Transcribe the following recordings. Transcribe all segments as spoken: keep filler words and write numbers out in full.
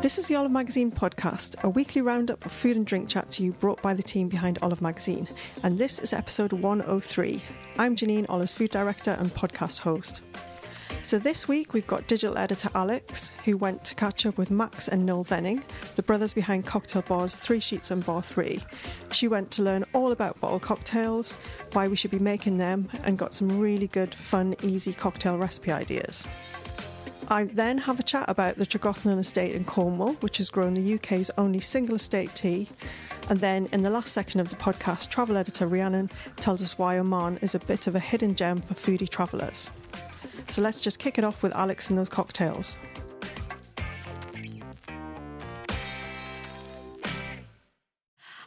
This is the Olive Magazine podcast, a weekly roundup of food and drink chat to you brought by the team behind Olive Magazine. And this is episode one oh three. I'm Janine, Olive's food director and podcast host. So this week we've got digital editor Alex, who went to catch up with Max and Noel Venning, the brothers behind cocktail bars Three Sheets and Bar Three. She went to learn all about bottle cocktails, why we should be making them, and got some really good, fun, easy cocktail recipe ideas. I then have a chat about the Tregothnan Estate in Cornwall, which has grown the U K's only single estate tea. And then in the last section of the podcast, travel editor Rhiannon tells us why Oman is a bit of a hidden gem for foodie travellers. So let's just kick it off with Alex and those cocktails.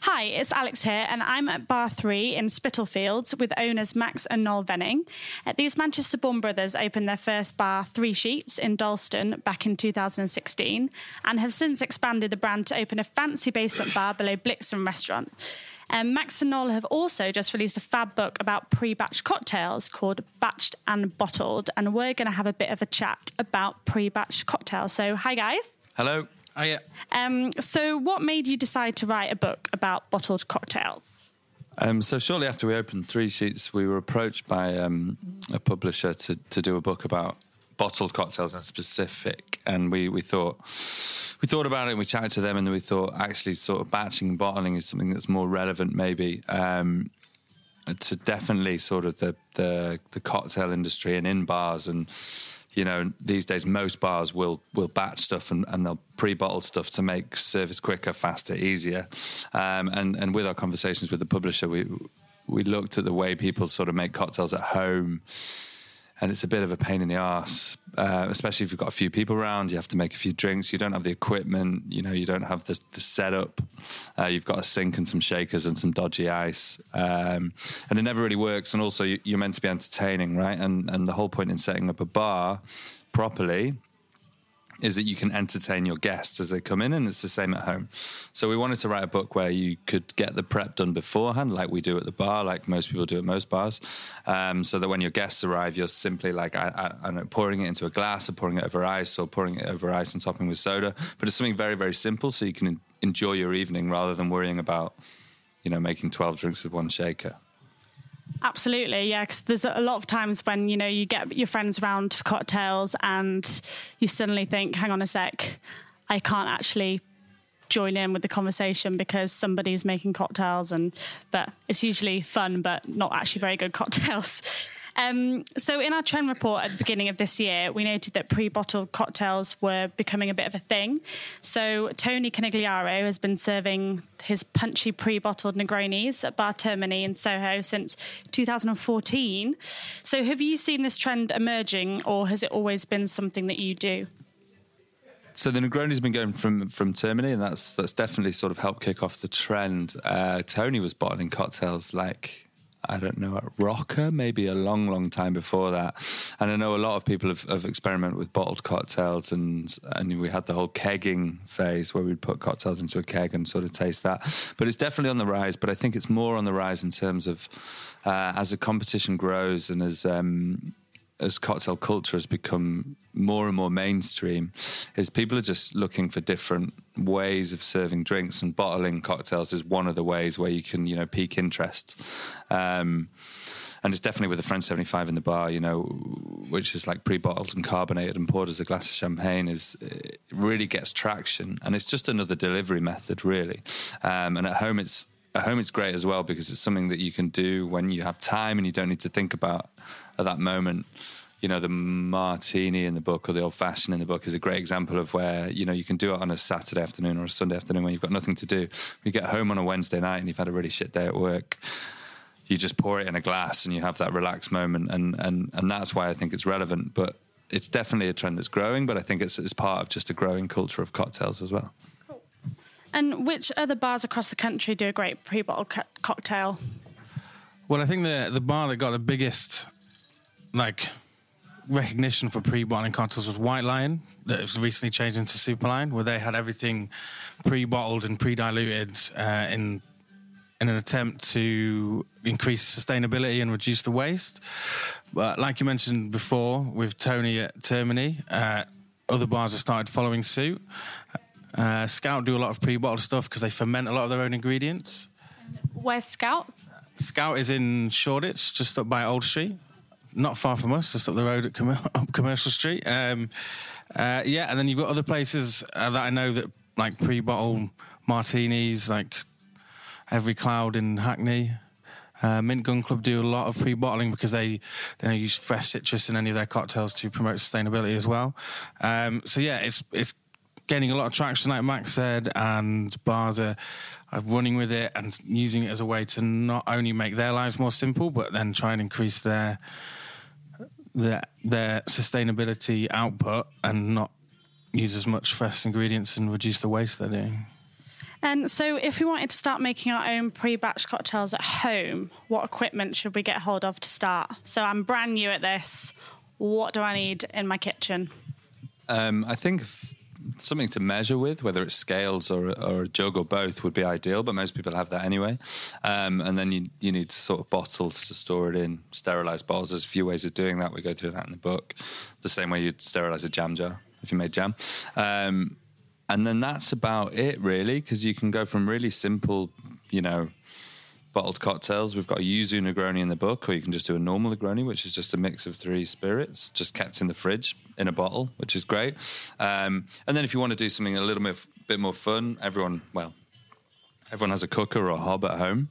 Hi, it's Alex here, and I'm at Bar Three in Spitalfields with owners Max and Noel Venning. These Manchester-born brothers opened their first bar, Three Sheets, in Dalston back in two thousand sixteen, and have since expanded the brand to open a fancy basement bar below Blixen Restaurant. Um, Max and Noel have also just released a fab book about pre-batched cocktails called Batched and Bottled, and we're going to have a bit of a chat about pre-batched cocktails. So, hi guys. Hello. Hiya. Um, so, what made you decide to write a book about bottled cocktails? Um, so shortly after we opened Three Sheets, we were approached by um, a publisher to, to do a book about bottled cocktails in specific, and we, we thought we thought about it, and we chatted to them, and then we thought actually sort of batching and bottling is something that's more relevant maybe um, to definitely sort of the, the the cocktail industry and in bars. And you know, these days most bars will will batch stuff and, and they'll pre-bottle stuff to make service quicker, faster, easier. Um, and and with our conversations with the publisher, we we looked at the way people sort of make cocktails at home. And it's a bit of a pain in the arse, uh, especially if you've got a few people around. You have to make a few drinks. You don't have the equipment. You know, you don't have the, the setup. Uh, you've got a sink and some shakers and some dodgy ice. Um, and it never really works. And also, you, you're meant to be entertaining, right? And and the whole point in setting up a bar properly is that you can entertain your guests as they come in, and it's the same at home. So we wanted to write a book where you could get the prep done beforehand, like we do at the bar, like most people do at most bars, um, so that when your guests arrive, you're simply like I, I, I know, pouring it into a glass or pouring it over ice or pouring it over ice and topping with soda. But it's something very, very simple, so you can enjoy your evening rather than worrying about, you know, making twelve drinks with one shaker. Absolutely, yeah, because there's a lot of times when, you know, you get your friends around for cocktails and you suddenly think, hang on a sec, I can't actually join in with the conversation because somebody's making cocktails. And but it's usually fun, but not actually very good cocktails. Um, so in our trend report at the beginning of this year, we noted that pre-bottled cocktails were becoming a bit of a thing. So Tony Canigliaro has been serving his punchy pre-bottled Negronis at Bar Termini in Soho since two thousand fourteen. So have you seen this trend emerging, or has it always been something that you do? So the Negroni's been going from from Termini, and that's that's definitely sort of helped kick off the trend. Uh, Tony was bottling cocktails like... I don't know, at Rocker, maybe a long, long time before that. And I know a lot of people have, have experimented with bottled cocktails, and and we had the whole kegging phase where we'd put cocktails into a keg and sort of taste that. But it's definitely on the rise, but I think it's more on the rise in terms of uh, as the competition grows and as um, as cocktail culture has become more and more mainstream, is people are just looking for different ways of serving drinks, and bottling cocktails is one of the ways where you can, you know, pique interest. Um, and it's definitely with the French seventy-five in the bar, you know, which is like pre-bottled and carbonated and poured as a glass of champagne, is it really gets traction. And it's just another delivery method, really. Um, and at home, it's at home it's great as well, because it's something that you can do when you have time and you don't need to think about at that moment. You know, the martini in the book or the old-fashioned in the book is a great example of where, you know, you can do it on a Saturday afternoon or a Sunday afternoon when you've got nothing to do. You get home on a Wednesday night and you've had a really shit day at work. You just pour it in a glass and you have that relaxed moment. And, and, and that's why I think it's relevant. But it's definitely a trend that's growing, but I think it's, it's part of just a growing culture of cocktails as well. Cool. And which other bars across the country do a great pre-bottled co- cocktail? Well, I think the the bar that got the biggest like recognition for pre-bottling cocktails was White Lion, that was recently changed into Super Lion, where they had everything pre-bottled and pre-diluted uh, in in an attempt to increase sustainability and reduce the waste. But like you mentioned before, with Tony at Termini, uh, other bars have started following suit. Uh, Scout do a lot of pre-bottled stuff because they ferment a lot of their own ingredients. Where's Scout? Scout is in Shoreditch, just up by Old Street. Not far from us, just up the road at Com- up Commercial Street. Um, uh, yeah, and then you've got other places uh, that I know that, like, pre-bottle martinis, like Every Cloud in Hackney. Uh, Mint Gun Club do a lot of pre-bottling because they, they use fresh citrus in any of their cocktails to promote sustainability as well. Um, so, yeah, it's it's gaining a lot of traction, like Max said, and bars are... of running with it and using it as a way to not only make their lives more simple, but then try and increase their their, their sustainability output and not use as much fresh ingredients and reduce the waste they're doing. And so if we wanted to start making our own pre-batch cocktails at home, what equipment should we get hold of to start? So I'm brand new at this. What do I need in my kitchen? Um, I think... F- something to measure with, whether it's scales or, or a jug or both, would be ideal, but most people have that anyway. Um, and then you you need sort of bottles to store it in, sterilised bottles. There's a few ways of doing that. We go through that in the book. The same way you'd sterilise a jam jar if you made jam. Um, and then that's about it, really, because you can go from really simple, you know, bottled cocktails. We've got a Yuzu Negroni in the book, or you can just do a normal Negroni, which is just a mix of three spirits, just kept in the fridge in a bottle, which is great. Um, and then if you want to do something a little bit, bit more fun, everyone, well, everyone has a cooker or a hob at home.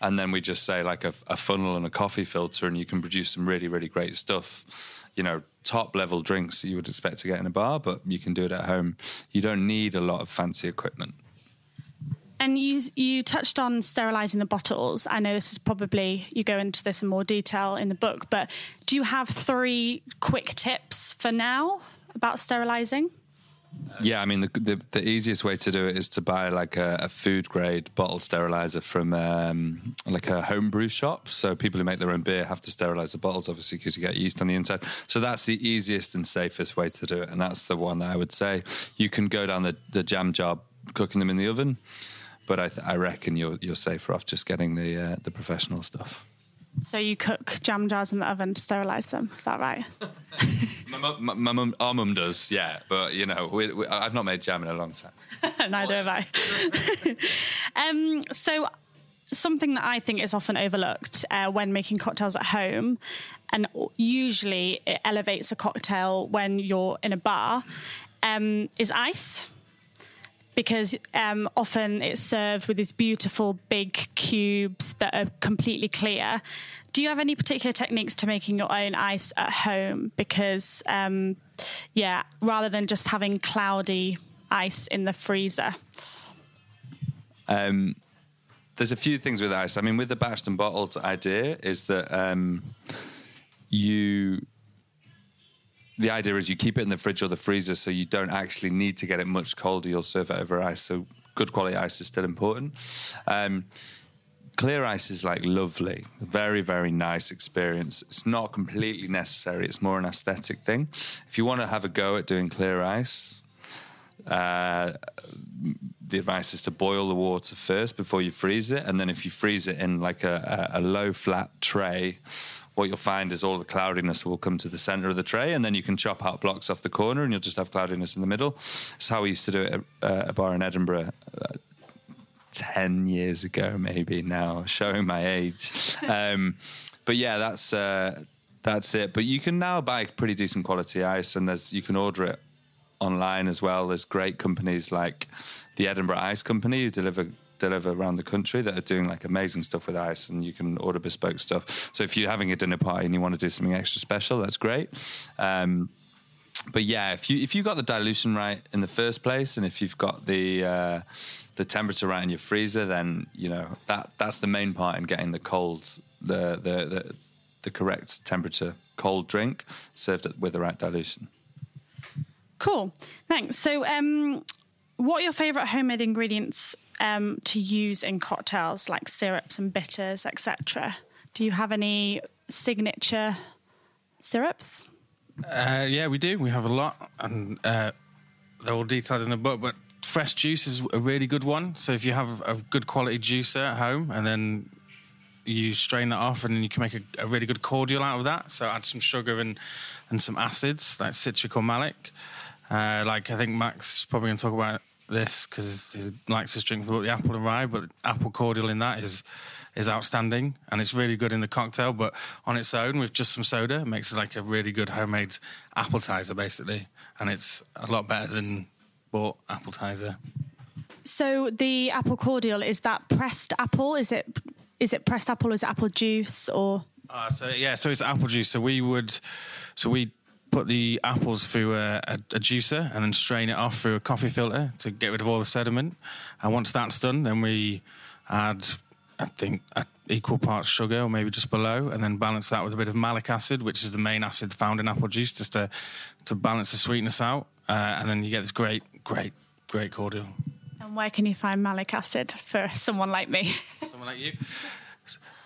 And then we just say like a, a funnel and a coffee filter, and you can produce some really, really great stuff. You know, top level drinks that you would expect to get in a bar, but you can do it at home. You don't need a lot of fancy equipment. And you you touched on sterilising the bottles. I know this is probably, you go into this in more detail in the book, but do you have three quick tips for now about sterilising? Yeah, I mean, the, the the easiest way to do it is to buy like a, a food-grade bottle steriliser from um, like a homebrew shop. So people who make their own beer have to sterilise the bottles, obviously, because you get yeast on the inside. So that's the easiest and safest way to do it, and that's the one that I would say. You can go down the, the jam jar, cooking them in the oven, but I, th- I reckon you're you're safer off just getting the uh, the professional stuff. So you cook jam jars in the oven to sterilise them, is that right? my mum, my, my mum, our mum does, yeah. But, you know, we, we, I've not made jam in a long time. Neither have I. um, so something that I think is often overlooked uh, when making cocktails at home, and usually it elevates a cocktail when you're in a bar, um, is ice. Because um, often it's served with these beautiful big cubes that are completely clear. Do you have any particular techniques to making your own ice at home? Because, um, yeah, rather than just having cloudy ice in the freezer. Um, there's a few things with ice. I mean, with the batched and bottled idea is that um, you... the idea is you keep it in the fridge or the freezer, so you don't actually need to get it much colder. You'll serve it over ice, so good quality ice is still important. Um, clear ice is like lovely, very, very nice experience. It's not completely necessary. It's more an aesthetic thing. If you want to have a go at doing clear ice, uh, the advice is to boil the water first before you freeze it, and then if you freeze it in like a, a, a low flat tray, what you'll find is all the cloudiness will come to the centre of the tray, and then you can chop out blocks off the corner and you'll just have cloudiness in the middle. It's how we used to do it at uh, a bar in Edinburgh uh, ten years ago, maybe now, showing my age. Um, but yeah, that's uh, that's it. But you can now buy pretty decent quality ice, and there's you can order it online as well. There's great companies like the Edinburgh Ice Company who deliver... deliver around the country that are doing like amazing stuff with ice, and you can order bespoke stuff. So if you're having a dinner party and you want to do something extra special, that's great. Um, but yeah, if you if you got the dilution right in the first place, and if you've got the uh, the temperature right in your freezer, then you know that that's the main part in getting the cold, the the the, the correct temperature cold drink served at, with the right dilution. Cool. Thanks. So um, what are your favourite homemade ingredients um, to use in cocktails, like syrups and bitters, et cetera? Do you have any signature syrups? Uh, yeah, we do. We have a lot, and uh, they're all detailed in the book, but fresh juice is a really good one. So if you have a good quality juicer at home and then you strain that off, and then you can make a, a really good cordial out of that. So add some sugar and, and some acids, like citric or malic. Uh, like I think Max probably going to talk about this because he likes his drink with the apple and rye, but apple cordial in that is is outstanding, and it's really good in the cocktail, but on its own with just some soda, it makes it like a really good homemade appetizer, basically, and it's a lot better than bought appetizer. So the apple cordial, is that pressed apple? Is it... Is it pressed apple or is it apple juice or? Uh, so yeah, so it's apple juice. So we would, so we put the apples through a, a, a juicer and then strain it off through a coffee filter to get rid of all the sediment. And once that's done, then we add, I think, uh, equal parts sugar or maybe just below, and then balance that with a bit of malic acid, which is the main acid found in apple juice, just to to balance the sweetness out. Uh, and then you get this great, great, great cordial. And where can you find malic acid for someone like me? Someone like you.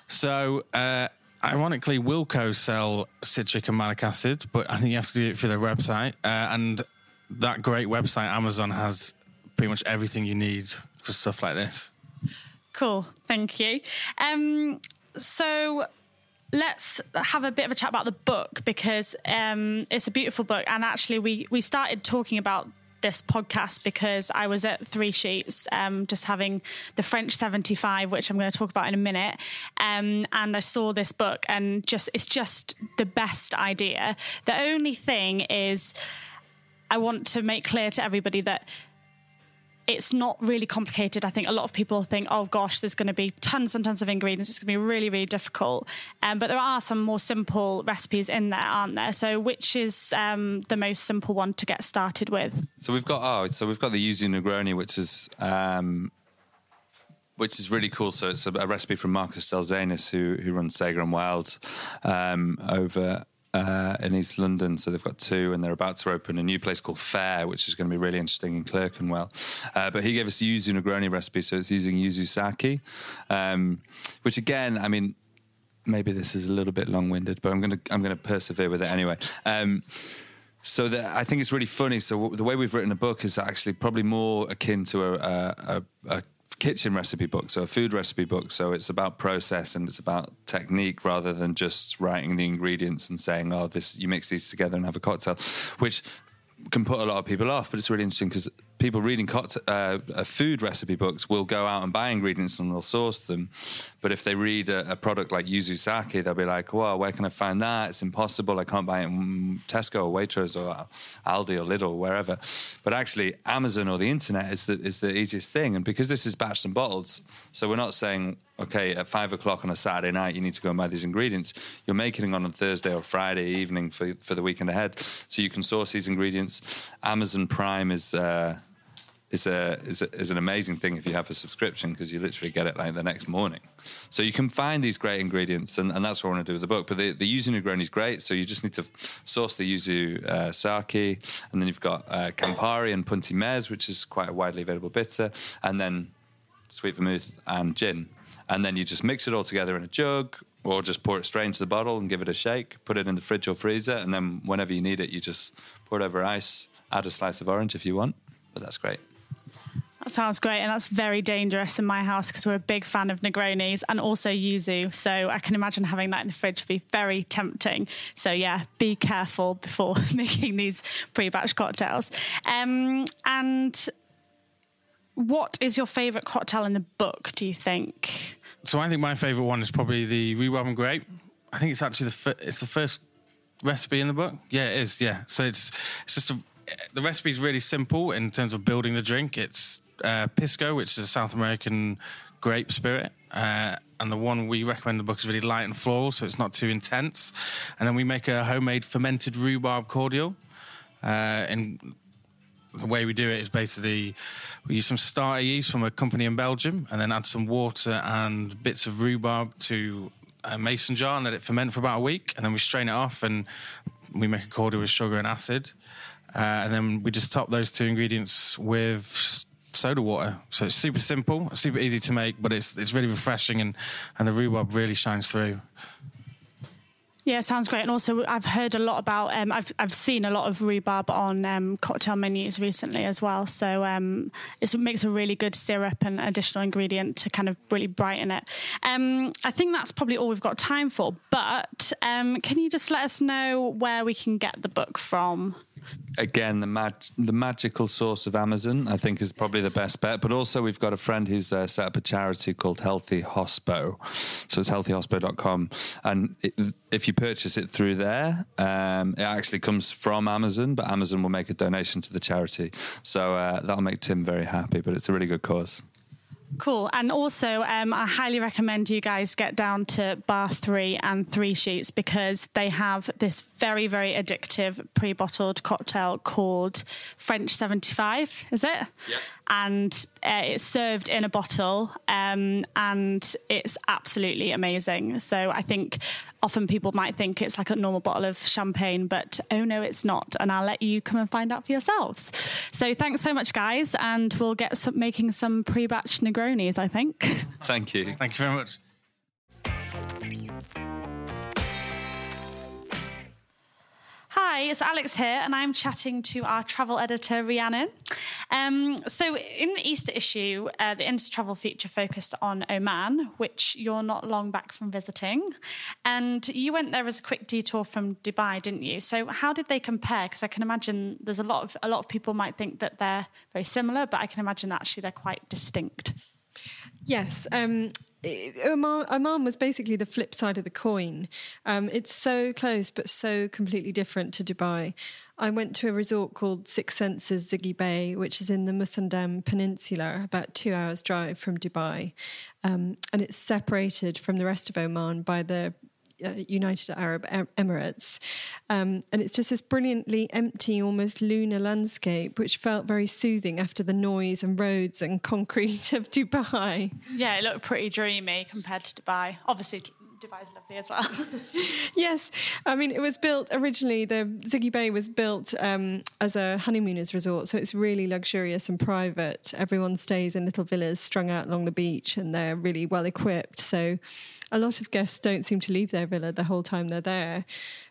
So, uh, ironically, Wilco sell citric and malic acid, but I think you have to do it through their website. Uh, and that great website, Amazon, has pretty much everything you need for stuff like this. Cool. Thank you. Um, so... Let's have a bit of a chat about the book, because um, it's a beautiful book. And actually, we, we started talking about this podcast because I was at Three Sheets um, just having the French seventy-five, which I'm going to talk about in a minute. Um, and I saw this book, and just it's just the best idea. The only thing is I want to make clear to everybody that it's not really complicated. I think a lot of people think, oh, gosh, there's going to be tons and tons of ingredients. It's going to be really, really difficult. Um, but there are some more simple recipes in there, aren't there? So which is um, the most simple one to get started with? So we've got oh, so we've got the Yuzu Negroni, which is um, which is really cool. So it's a, a recipe from Marcus Del Zanis, who, who runs Sager and Wild um, over... Uh, in East London, so they've got two, and they're about to open a new place called Fair, which is going to be really interesting in Clerkenwell. Uh, but he gave us a Yuzu Negroni recipe, so it's using Yuzu sake, um, which again, I mean, maybe this is a little bit long-winded, but I'm going to I'm going to persevere with it anyway. Um, so the, I think it's really funny. So w- the way we've written a book is actually probably more akin to a, a, a, a kitchen recipe book, so a food recipe book. So it's about process and it's about technique rather than just writing the ingredients and saying, oh, this, you mix these together and have a cocktail, which can put a lot of people off. But it's really interesting because people reading cocktail, uh, food recipe books will go out and buy ingredients and they'll source them. But if they read a, a product like Yuzu Sake, they'll be like, well, where can I find that? It's impossible. I can't buy it in Tesco or Waitrose or Aldi or Lidl or wherever. But actually, Amazon or the internet is the, is the easiest thing. And because this is batched and bottled, so we're not saying, okay, at five o'clock on a Saturday night, you need to go and buy these ingredients. You're making it on a Thursday or Friday evening for, for the weekend ahead. So you can source these ingredients. Amazon Prime is... Uh, It's a, it's a is an amazing thing if you have a subscription, because you literally get it like the next morning. So you can find these great ingredients, and, and that's what I want to do with the book. But the, the Yuzu Negroni is great, so you just need to source the Yuzu uh, sake, and then you've got uh, Campari and Punti Mez, which is quite a widely available bitter, and then sweet vermouth and gin. And then you just mix it all together in a jug, or just pour it straight into the bottle and give it a shake, put it in the fridge or freezer, and then whenever you need it, you just pour it over ice, add a slice of orange if you want, but that's great. That sounds great, and that's very dangerous in my house because we're a big fan of Negronis and also Yuzu, so I can imagine having that in the fridge would be very tempting. So yeah, be careful before making these pre-batch cocktails. Um, and what is your favourite cocktail in the book, do you think? So I think my favourite one is probably the Rewoven Grape. I think it's actually the fir- it's the first recipe in the book. Yeah, it is, yeah. So it's it's just a... The recipe is really simple in terms of building the drink. It's uh, pisco, which is a South American grape spirit. Uh, and the one we recommend in the book is really light and floral, so it's not too intense. And then we make a homemade fermented rhubarb cordial. Uh, and the way we do it is basically we use some starter yeast from a company in Belgium and then add some water and bits of rhubarb to a mason jar and let it ferment for about a week, and then we strain it off and we make a cordial with sugar and acid. Uh, and then we just top those two ingredients with soda water. So it's super simple, super easy to make, but it's it's really refreshing, and, and the rhubarb really shines through. Yeah, sounds great. And also I've heard a lot about, um, I've I've seen a lot of rhubarb on um, cocktail menus recently as well. So um, it's, it makes a really good syrup and additional ingredient to kind of really brighten it. Um, I think that's probably all we've got time for, but um, can you just let us know where we can get the book from? Again, the mag- the magical source of Amazon, I think, is probably the best bet. But also we've got a friend who's uh, set up a charity called Healthy Hospo. So it's healthy hospo dot com. And it, if you purchase it through there, um, it actually comes from Amazon, but Amazon will make a donation to the charity. So uh, that'll make Tim very happy, but it's a really good cause. Cool. And also, um, I highly recommend you guys get down to Bar Three and Three Sheets, because they have this very, very addictive pre-bottled cocktail called French seventy-five, is it? Yeah. And uh, it's served in a bottle, um, and it's absolutely amazing. So I think often people might think it's like a normal bottle of champagne, but oh no, it's not. And I'll let you come and find out for yourselves. So thanks so much, guys. And we'll get some, making some pre-batched Negronis, I think. Thank you. Thank you very much. Hi, it's Alex here, and I'm chatting to our travel editor, Rhiannon. Um, so in the Easter issue, uh, the Intertravel feature focused on Oman, which you're not long back from visiting. And you went there as a quick detour from Dubai, didn't you? So how did they compare? Because I can imagine there's a lot of a lot of people might think that they're very similar, but I can imagine that actually they're quite distinct. Yes, um Oman, Oman was basically the flip side of the coin. Um, it's so close, but so completely different to Dubai. I went to a resort called Six Senses Zighy Bay, which is in the Musandam Peninsula, about two hours' drive from Dubai. Um, and it's separated from the rest of Oman by the uh, United Arab Emirates. Um, and it's just this brilliantly empty, almost lunar landscape, which felt very soothing after the noise and roads and concrete of Dubai. Yeah, it looked pretty dreamy compared to Dubai. Obviously, Dubai's lovely as well. Yes, I mean, it was built originally, the Ziggy Bay was built um, as a honeymooners resort, so it's really luxurious and private. Everyone stays in little villas strung out along the beach, and they're really well equipped, so a lot of guests don't seem to leave their villa the whole time they're there.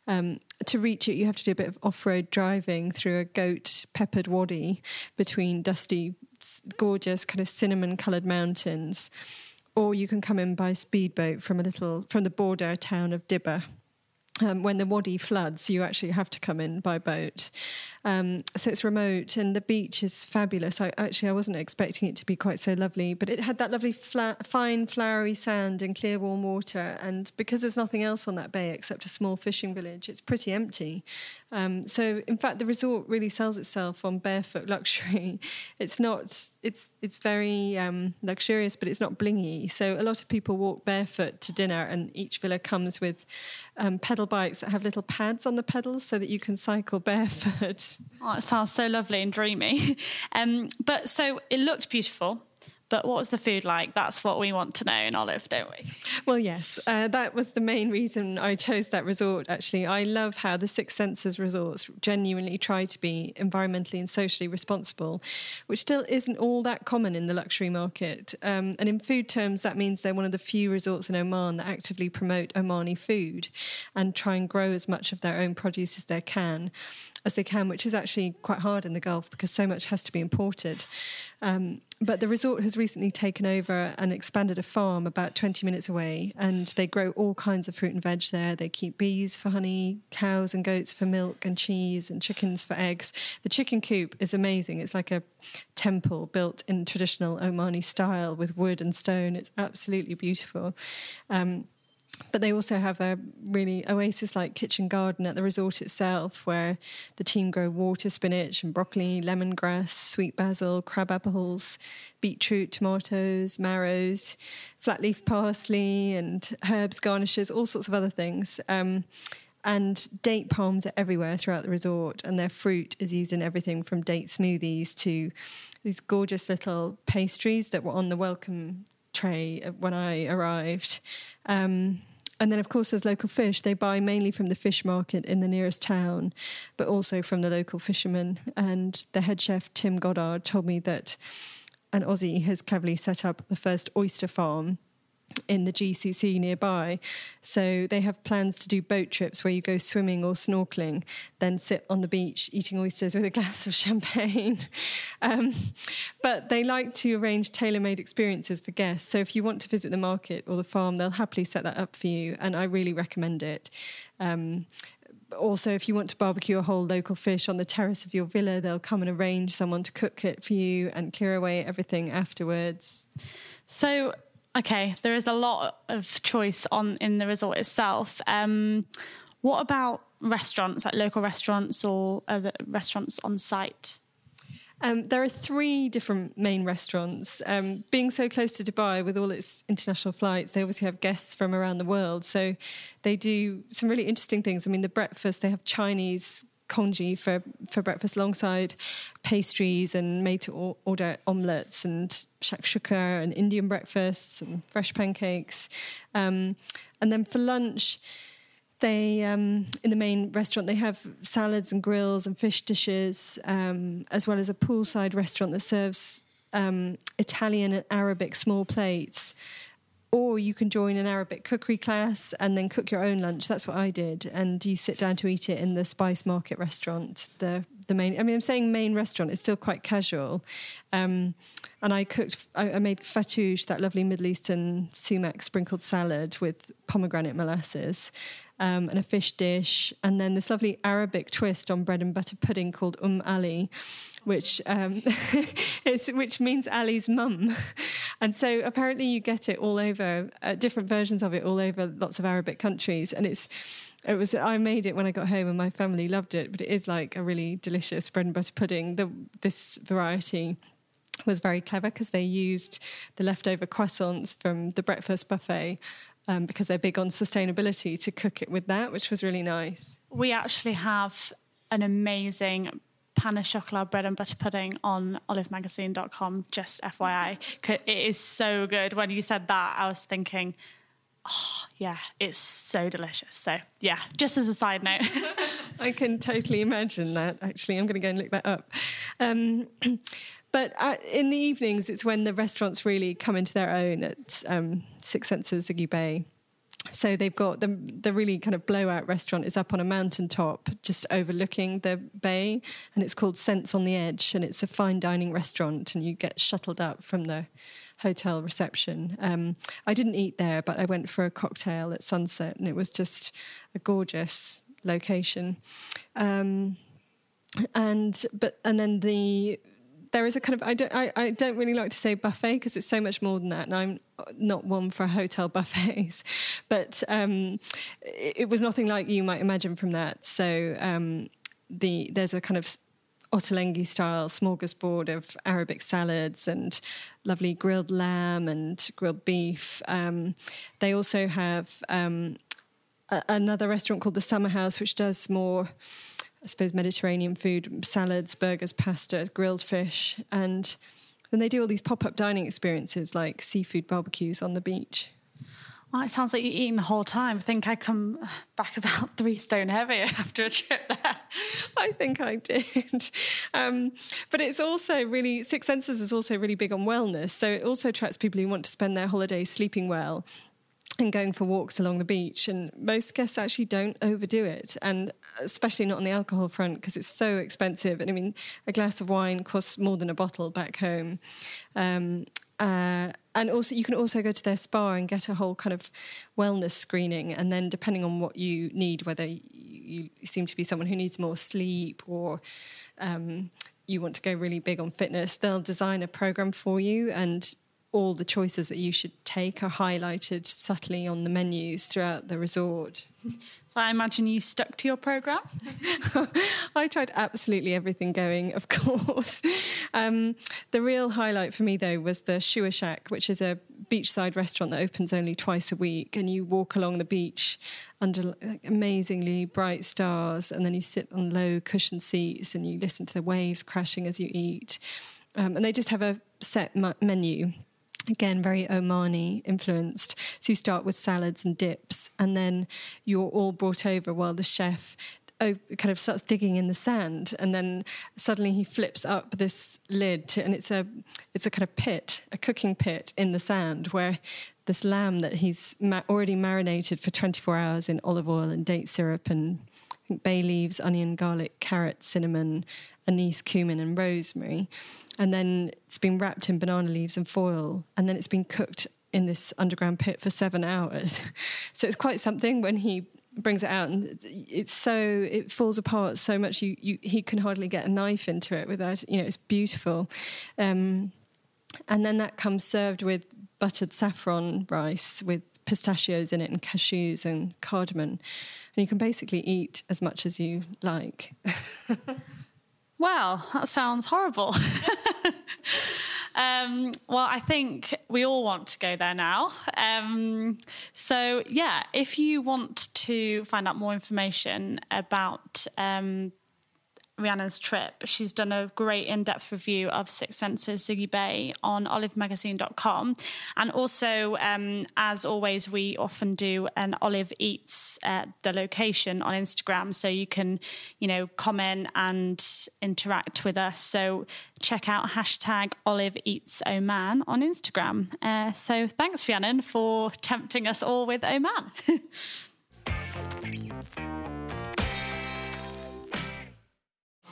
Um, to reach it, you have to do a bit of off-road driving through a goat-peppered wadi between dusty, gorgeous, kind of cinnamon-coloured mountains. Or you can come in by speedboat from a little from the border town of Dibba. Um, when the wadi floods, you actually have to come in by boat. Um, so it's remote, and the beach is fabulous. I actually I wasn't expecting it to be quite so lovely, but it had that lovely flat, fine, flowery sand and clear, warm water. And because there's nothing else on that bay except a small fishing village, it's pretty empty. Um, so in fact, the resort really sells itself on barefoot luxury. It's not. It's it's very um, luxurious, but it's not blingy. So a lot of people walk barefoot to dinner, and each villa comes with um, pedal bikes that have little pads on the pedals so that you can cycle barefoot. Oh, it sounds so lovely and dreamy. Um, but so it looked beautiful. But what was the food like? That's what we want to know in Olive, don't we? Well, yes. Uh, that was the main reason I chose that resort, actually. I love how the Six Senses resorts genuinely try to be environmentally and socially responsible, which still isn't all that common in the luxury market. Um, and in food terms, that means they're one of the few resorts in Oman that actively promote Omani food and try and grow as much of their own produce as they can, as they can, which is actually quite hard in the Gulf because so much has to be imported. Um, but the resort has recently taken over and expanded a farm about twenty minutes away, and they grow all kinds of fruit and veg there. They keep bees for honey, cows and goats for milk and cheese, and chickens for eggs. The chicken coop is amazing. It's like a temple built in traditional Omani style with wood and stone. It's absolutely beautiful. Um, But they also have a really oasis-like kitchen garden at the resort itself, where the team grow water spinach and broccoli, lemongrass, sweet basil, crab apples, beetroot, tomatoes, marrows, flat leaf parsley and herbs, garnishes, all sorts of other things. Um, and date palms are everywhere throughout the resort, and their fruit is used in everything from date smoothies to these gorgeous little pastries that were on the welcome tray when I arrived. Um, And then, of course, there's local fish. They buy mainly from the fish market in the nearest town, but also from the local fishermen. And the head chef, Tim Goddard, told me that an Aussie has cleverly set up the first oyster farm in the G C C nearby. So they have plans to do boat trips where you go swimming or snorkeling, then sit on the beach eating oysters with a glass of champagne. Um, but they like to arrange tailor-made experiences for guests. So if you want to visit the market or the farm, they'll happily set that up for you. And I really recommend it. Um, Also, if you want to barbecue a whole local fish on the terrace of your villa, they'll come and arrange someone to cook it for you and clear away everything afterwards. So, okay, there is a lot of choice on in the resort itself. Um, what about restaurants, like local restaurants or other restaurants on site? Um, there are three different main restaurants. Um, being so close to Dubai with all its international flights, they obviously have guests from around the world. So they do some really interesting things. I mean, the breakfast, they have Chinese congee for, for breakfast alongside pastries and made-to-order omelettes and shakshuka and Indian breakfasts and fresh pancakes. Um, and then for lunch, They, um, in the main restaurant, they have salads and grills and fish dishes, um, as well as a poolside restaurant that serves um, Italian and Arabic small plates. Or you can join an Arabic cookery class and then cook your own lunch. That's what I did. And you sit down to eat it in the Spice Market restaurant, the the main... I mean, I'm saying main restaurant. It's still quite casual. Um, and I cooked... I, I made fattoush, that lovely Middle Eastern sumac sprinkled salad with pomegranate molasses. Um, and a fish dish, and then this lovely Arabic twist on bread and butter pudding called Um Ali, which um, is, which means Ali's mum. And so apparently you get it all over, uh, different versions of it all over lots of Arabic countries. And it's, it was, I made it when I got home and my family loved it, but it is like a really delicious bread and butter pudding. The, this variety was very clever because they used the leftover croissants from the breakfast buffet, Um, because they're big on sustainability, to cook it with that, which was really nice. We actually have an amazing pan au chocolat bread and butter pudding on olive magazine dot com, just F Y I. It is so good. When you said that, I was thinking, oh, yeah, it's so delicious. So, yeah, just as a side note. I can totally imagine that, actually. I'm going to go and look that up. Um But in the evenings, it's when the restaurants really come into their own at um, Six Senses Zighy Bay. So they've got the, the really kind of blowout restaurant is up on a mountaintop just overlooking the bay, and it's called Scents on the Edge, and it's a fine dining restaurant, and you get shuttled up from the hotel reception. Um, I didn't eat there, but I went for a cocktail at sunset, and it was just a gorgeous location. Um, and but and then the... There is a kind of, I don't, I, I don't really like to say buffet because it's so much more than that, and I'm not one for hotel buffets, but um, it, it was nothing like you might imagine from that. So um, the there's a kind of Ottolenghi style smorgasbord of Arabic salads and lovely grilled lamb and grilled beef. Um, they also have um, a, another restaurant called the Summer House, which does more, I suppose, Mediterranean food, salads, burgers, pasta, grilled fish. And then they do all these pop-up dining experiences like seafood barbecues on the beach. Well, it sounds like you're eating the whole time. I think I come back about three stone heavier after a trip there. I think I did. Um, but it's also really, Six Senses is also really big on wellness. So it also attracts people who want to spend their holidays sleeping well and going for walks along the beach. And most guests actually don't overdo it, and especially not on the alcohol front, because it's so expensive. And I mean, a glass of wine costs more than a bottle back home. Um, uh, and also, you can also go to their spa and get a whole kind of wellness screening. And then depending on what you need, whether you seem to be someone who needs more sleep or... Um, you want to go really big on fitness, they'll design a program for you, and all the choices that you should take are highlighted subtly on the menus throughout the resort. So I imagine you stuck to your programme? I tried absolutely everything going, of course. Um, the real highlight for me, though, was the Shua Shack, which is a beachside restaurant that opens only twice a week, and you walk along the beach under like, amazingly bright stars, and then you sit on low cushioned seats and you listen to the waves crashing as you eat. Um, and they just have a set mu- menu. Again, very Omani influenced. So So you start with salads and dips, and then you're all brought over while the chef kind of starts digging in the sand, and then suddenly he flips up this lid to, and it's a it's a kind of pit, a cooking pit in the sand where this lamb that he's ma- already marinated for twenty-four hours in olive oil and date syrup and bay leaves, onion, garlic, carrot, cinnamon, anise, cumin and rosemary, and then it's been wrapped in banana leaves and foil, and then it's been cooked in this underground pit for seven hours. So it's quite something when he brings it out, and it's so it falls apart so much you, you he can hardly get a knife into it without, you know, it's beautiful. Um and then that comes served with buttered saffron rice with pistachios in it and cashews and cardamom, and you can basically eat as much as you like. Wow, that sounds horrible. Um, well, I think we all want to go there now. Um, so, yeah, if you want to find out more information about um, Rhiannon's trip, she's done a great in-depth review of Six Senses Ziggy Bay on olive magazine dot com. And also, um, as always, we often do an Olive Eats uh, the location on Instagram, so you can, you know, comment and interact with us. So check out hashtag Olive Eats Oman on Instagram. Uh, so thanks, Rhiannon, for tempting us all with Oman.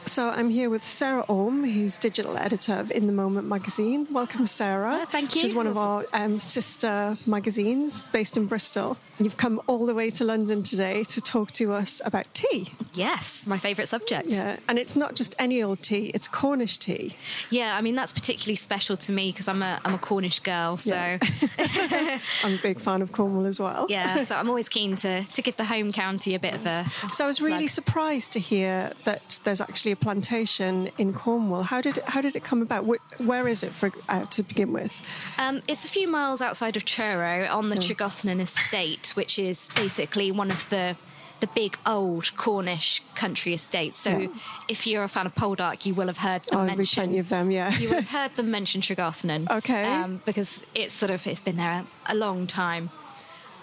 So I'm here with Sarah Ohm, who's digital editor of In The Moment magazine. Welcome, Sarah. Uh, thank you. She's one of our um, sister magazines based in Bristol. You've come all the way to London today to talk to us about tea. Yes, my favourite subject. Yeah, and it's not just any old tea, it's Cornish tea. Yeah, I mean, that's particularly special to me because I'm a, I'm a Cornish girl, so... Yeah. I'm a big fan of Cornwall as well. Yeah, so I'm always keen to, to give the home county a bit of a... So I was really plug. surprised to hear that there's actually a plantation in Cornwall. How did how did it come about? Where, where is it for uh, to begin with? Um, it's a few miles outside of Truro on the oh. Tregothnan Estate, which is basically one of the the big old Cornish country estates. So yeah. if you're a fan of Poldark, you will have heard them oh, mention plenty of them. Yeah, you will have heard them mention Tregothnan. Okay, um, because it's sort of it's been there a, a long time,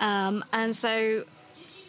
um, and so.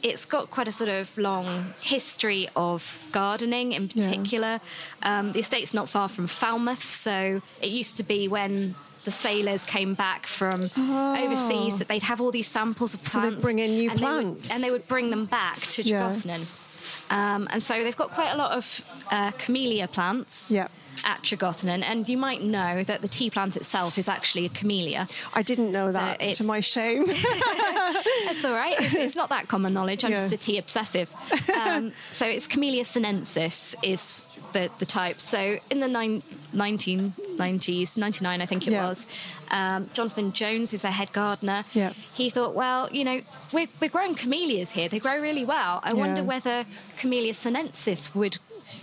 It's got quite a sort of long history of gardening in particular. Yeah. Um, the estate's not far from Falmouth, so it used to be when the sailors came back from oh. overseas that they'd have all these samples of plants. So they'd bring in new and plants. They would, and they would bring them back to Tregothnan. Yeah. Um, and so they've got quite a lot of uh, camellia plants. Yeah. At Tregothnan, and you might know that the tea plant itself is actually a camellia. I didn't know so that, to my shame. That's all right. It's, it's not that common knowledge. I'm yeah. just a tea obsessive. Um, so it's Camellia sinensis is the, the type. So in the nine, nineteen nineties, ninety-nine, I think it yeah. was, um, Jonathan Jones, who's their head gardener, yeah. he thought, well, you know, we're, we're growing camellias here. They grow really well. I yeah. wonder whether Camellia sinensis would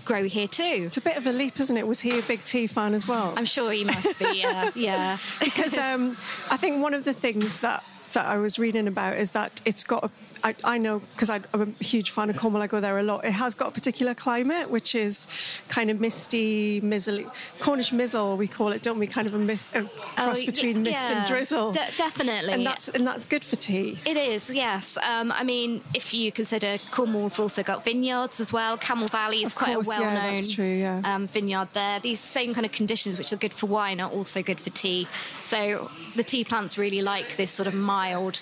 grow here too. It's a bit of a leap, isn't it? Was he a big tea fan as well? I'm sure he must be, yeah. yeah. Because um, I think one of the things that, that I was reading about is that it's got... A, I, I know, because I'm a huge fan of Cornwall, I go there a lot. It has got a particular climate, which is kind of misty, mizzly. Cornish mizzle, we call it, don't we? Kind of a, mis- a cross oh, between yeah, mist and drizzle. D- definitely. And that's, and that's good for tea. It is, yes. Um, I mean, if you consider Cornwall's also got vineyards as well. Camel Valley is of quite course, a well-known yeah, that's true, yeah. um, vineyard there. These same kind of conditions, which are good for wine, are also good for tea. So the tea plants really like this sort of mild...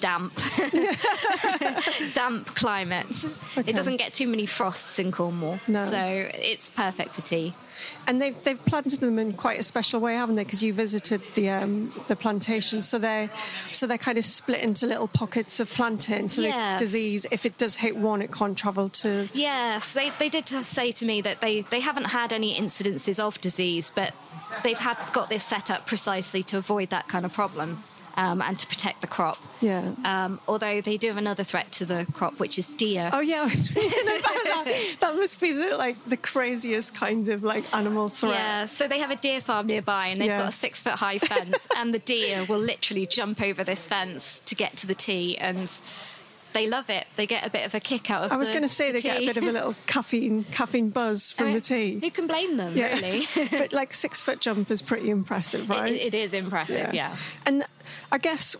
damp damp climate. Okay. It doesn't get too many frosts in Cornwall. No. So it's perfect for tea. And they've they've planted them in quite a special way, haven't they? Because you visited the um, the plantation, so they so they're kind of split into little pockets of planting. So yes. the disease, if it does hit one, it can't travel to. Yes, they they did say to me that they, they haven't had any incidences of disease, but they've had got this set up precisely to avoid that kind of problem. Um, and to protect the crop. Yeah. Um, although they do have another threat to the crop, which is deer. Oh yeah, I was reading about that. That must be the, like the craziest kind of like animal threat. Yeah. So they have a deer farm nearby, and they've yeah. got a six foot high fence, and the deer will literally jump over this fence to get to the tea, and they love it. They get a bit of a kick out of it. I was the, going to say the they tea. get a bit of a little caffeine caffeine buzz from I mean, the tea. Who can blame them, yeah. really? But like six foot jump is pretty impressive, right? It, it is impressive, yeah. yeah. And I guess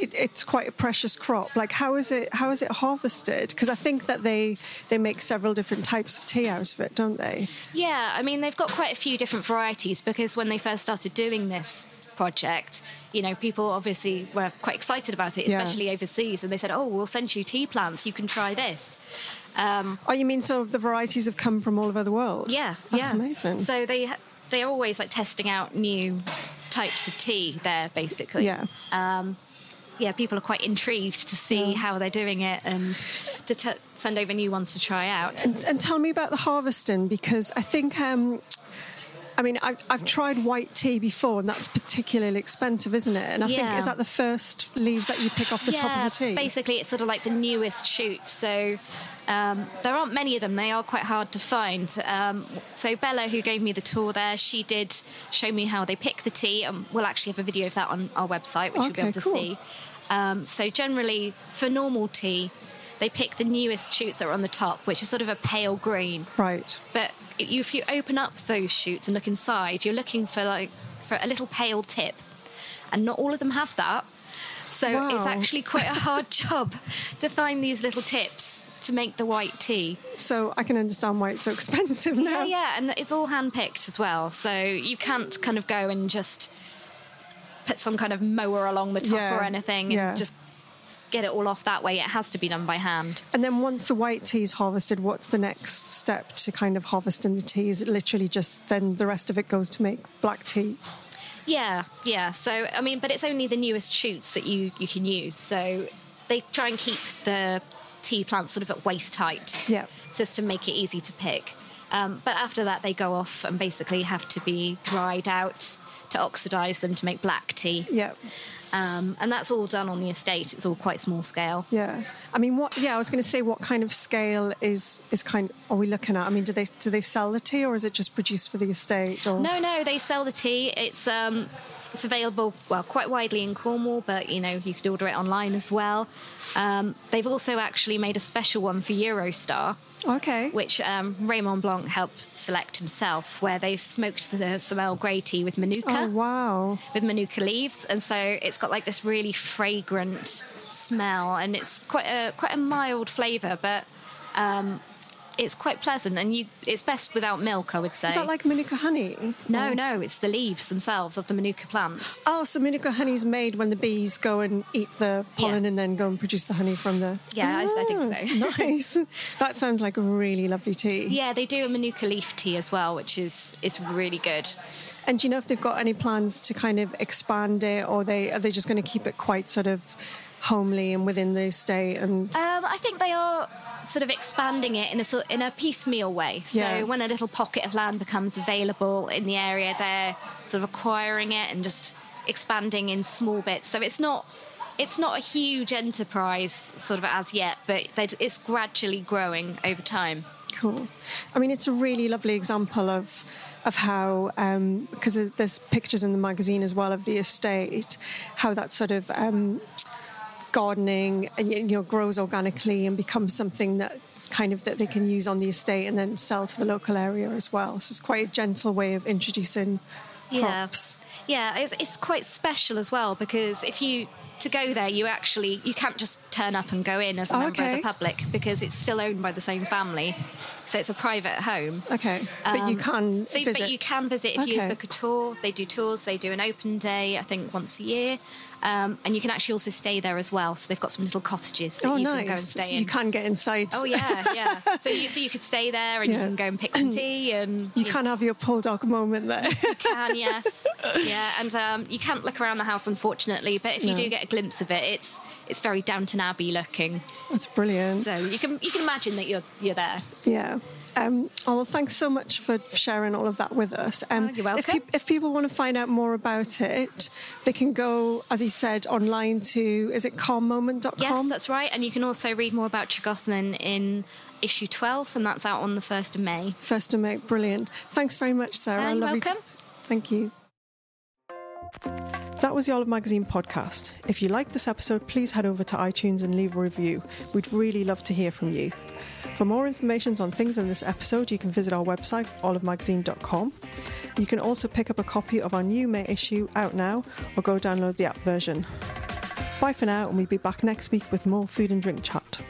it, it's quite a precious crop. Like, how is it how is it harvested? Because I think that they they make several different types of tea out of it, don't they? Yeah, I mean, they've got quite a few different varieties, because when they first started doing this project, you know, people obviously were quite excited about it, especially yeah. overseas, and they said, oh, we'll send you tea plants, you can try this. Um, oh, you mean so the varieties have come from all over the world? Yeah. That's yeah. amazing. So they, they're always, like, testing out new types of tea there, basically. Yeah. Um, yeah, people are quite intrigued to see yeah. how they're doing it and to t- send over new ones to try out. And, and tell me about the harvesting, because I think... Um, I mean, I've, I've tried white tea before, and that's particularly expensive, isn't it? And I yeah. think, is that the first leaves that you pick off the yeah, top of the tea? Basically, it's sort of like the newest shoots. So um, there aren't many of them. They are quite hard to find. Um, so Bella, who gave me the tour there, she did show me how they pick the tea. And we'll actually have a video of that on our website, which okay, you'll be able to cool. see. Um, so generally, for normal tea, they pick the newest shoots that are on the top, which is sort of a pale green. Right. But if you open up those shoots and look inside, you're looking for like for a little pale tip, and not all of them have that. So wow. it's actually quite a hard job to find these little tips to make the white tea. So I can understand why it's so expensive now. Yeah, yeah, and it's all hand-picked as well. So you can't kind of go and just put some kind of mower along the top yeah. or anything and yeah. just... get it all off that way. It has to be done by hand. And then once the white tea is harvested, what's the next step to kind of harvesting the tea? Is it literally just then the rest of it goes to make black tea? Yeah, yeah. So, I mean, but it's only the newest shoots that you, you can use. So they try and keep the tea plants sort of at waist height. Yeah. Just to make it easy to pick. Um, but after that, they go off and basically have to be dried out to oxidise them to make black tea. Yeah. Um, and that's all done on the estate. It's all quite small scale. Yeah. I mean, what? Yeah, I was going to say, what kind of scale is is kind? Are we looking at? I mean, do they do they sell the tea, or is it just produced for the estate? Or? No, no, they sell the tea. It's um, it's available well quite widely in Cornwall, but you know you could order it online as well. Um, they've also actually made a special one for Eurostar. Okay. Which um, Raymond Blanc helped select himself, where they've smoked the Samuel Grey tea with Manuka. Oh, wow. With Manuka leaves. And so it's got like this really fragrant smell, and it's quite a quite a mild flavour, but um, it's quite pleasant. And you, it's best without milk, I would say. Is that like Manuka honey? No, oh. no, it's the leaves themselves of the Manuka plant. Oh, so Manuka honey's made when the bees go and eat the pollen yeah. and then go and produce the honey from the... Yeah, oh, I, I think so. Nice. That sounds like a really lovely tea. Yeah, they do a Manuka leaf tea as well, which is, is really good. And do you know if they've got any plans to kind of expand it, or they are they just going to keep it quite sort of homely and within the estate? And... Um, I think they are... sort of expanding it in a in a piecemeal way. So yeah. when a little pocket of land becomes available in the area, they're sort of acquiring it and just expanding in small bits. So it's not it's not a huge enterprise sort of as yet, but it's gradually growing over time. Cool. I mean, it's a really lovely example of of how, um, because there's pictures in the magazine as well of the estate, how that sort of... Um, gardening and, you know, grows organically and becomes something that kind of that they can use on the estate and then sell to the local area as well. So it's quite a gentle way of introducing crops. Yeah, yeah, it's, it's quite special as well, because if you to go there, you actually you can't just turn up and go in as a oh, member okay. of the public, because it's still owned by the same family, so it's a private home. Okay, um, but you can so, visit. But you can visit if okay. you book a tour. They do tours. They do an open day, I think, once a year. Um, and you can actually also stay there as well. So they've got some little cottages that oh, you nice. Can go and stay so in. You can get inside. Oh, yeah, yeah. So you, so you could stay there and yeah. you can go and pick some tea. And You, you can know. Have your Paul Dog moment there. You can, yes. Yeah, and um, you can't look around the house, unfortunately, but if no. you do get a glimpse of it, it's it's very Downton Abbey looking. That's brilliant. So you can you can imagine that you're you're there. Yeah. Um, oh, well, thanks so much for sharing all of that with us. Um, oh, you're welcome. If, pe- if people want to find out more about it, they can go, as you said, online to, is it calm moment dot com? Yes, that's right. And you can also read more about Tregothnan in issue twelve, and that's out on the first of May. first of May, brilliant. Thanks very much, Sarah. Uh, you're Lovely welcome. T- Thank you. That was the Olive Magazine podcast. If you liked this episode, please head over to iTunes and leave a review. We'd really love to hear from you. For more information on things in this episode, you can visit our website, olive magazine dot com. You can also pick up a copy of our new May issue out now, or go download the app version. Bye for now, and we'll be back next week with more food and drink chat.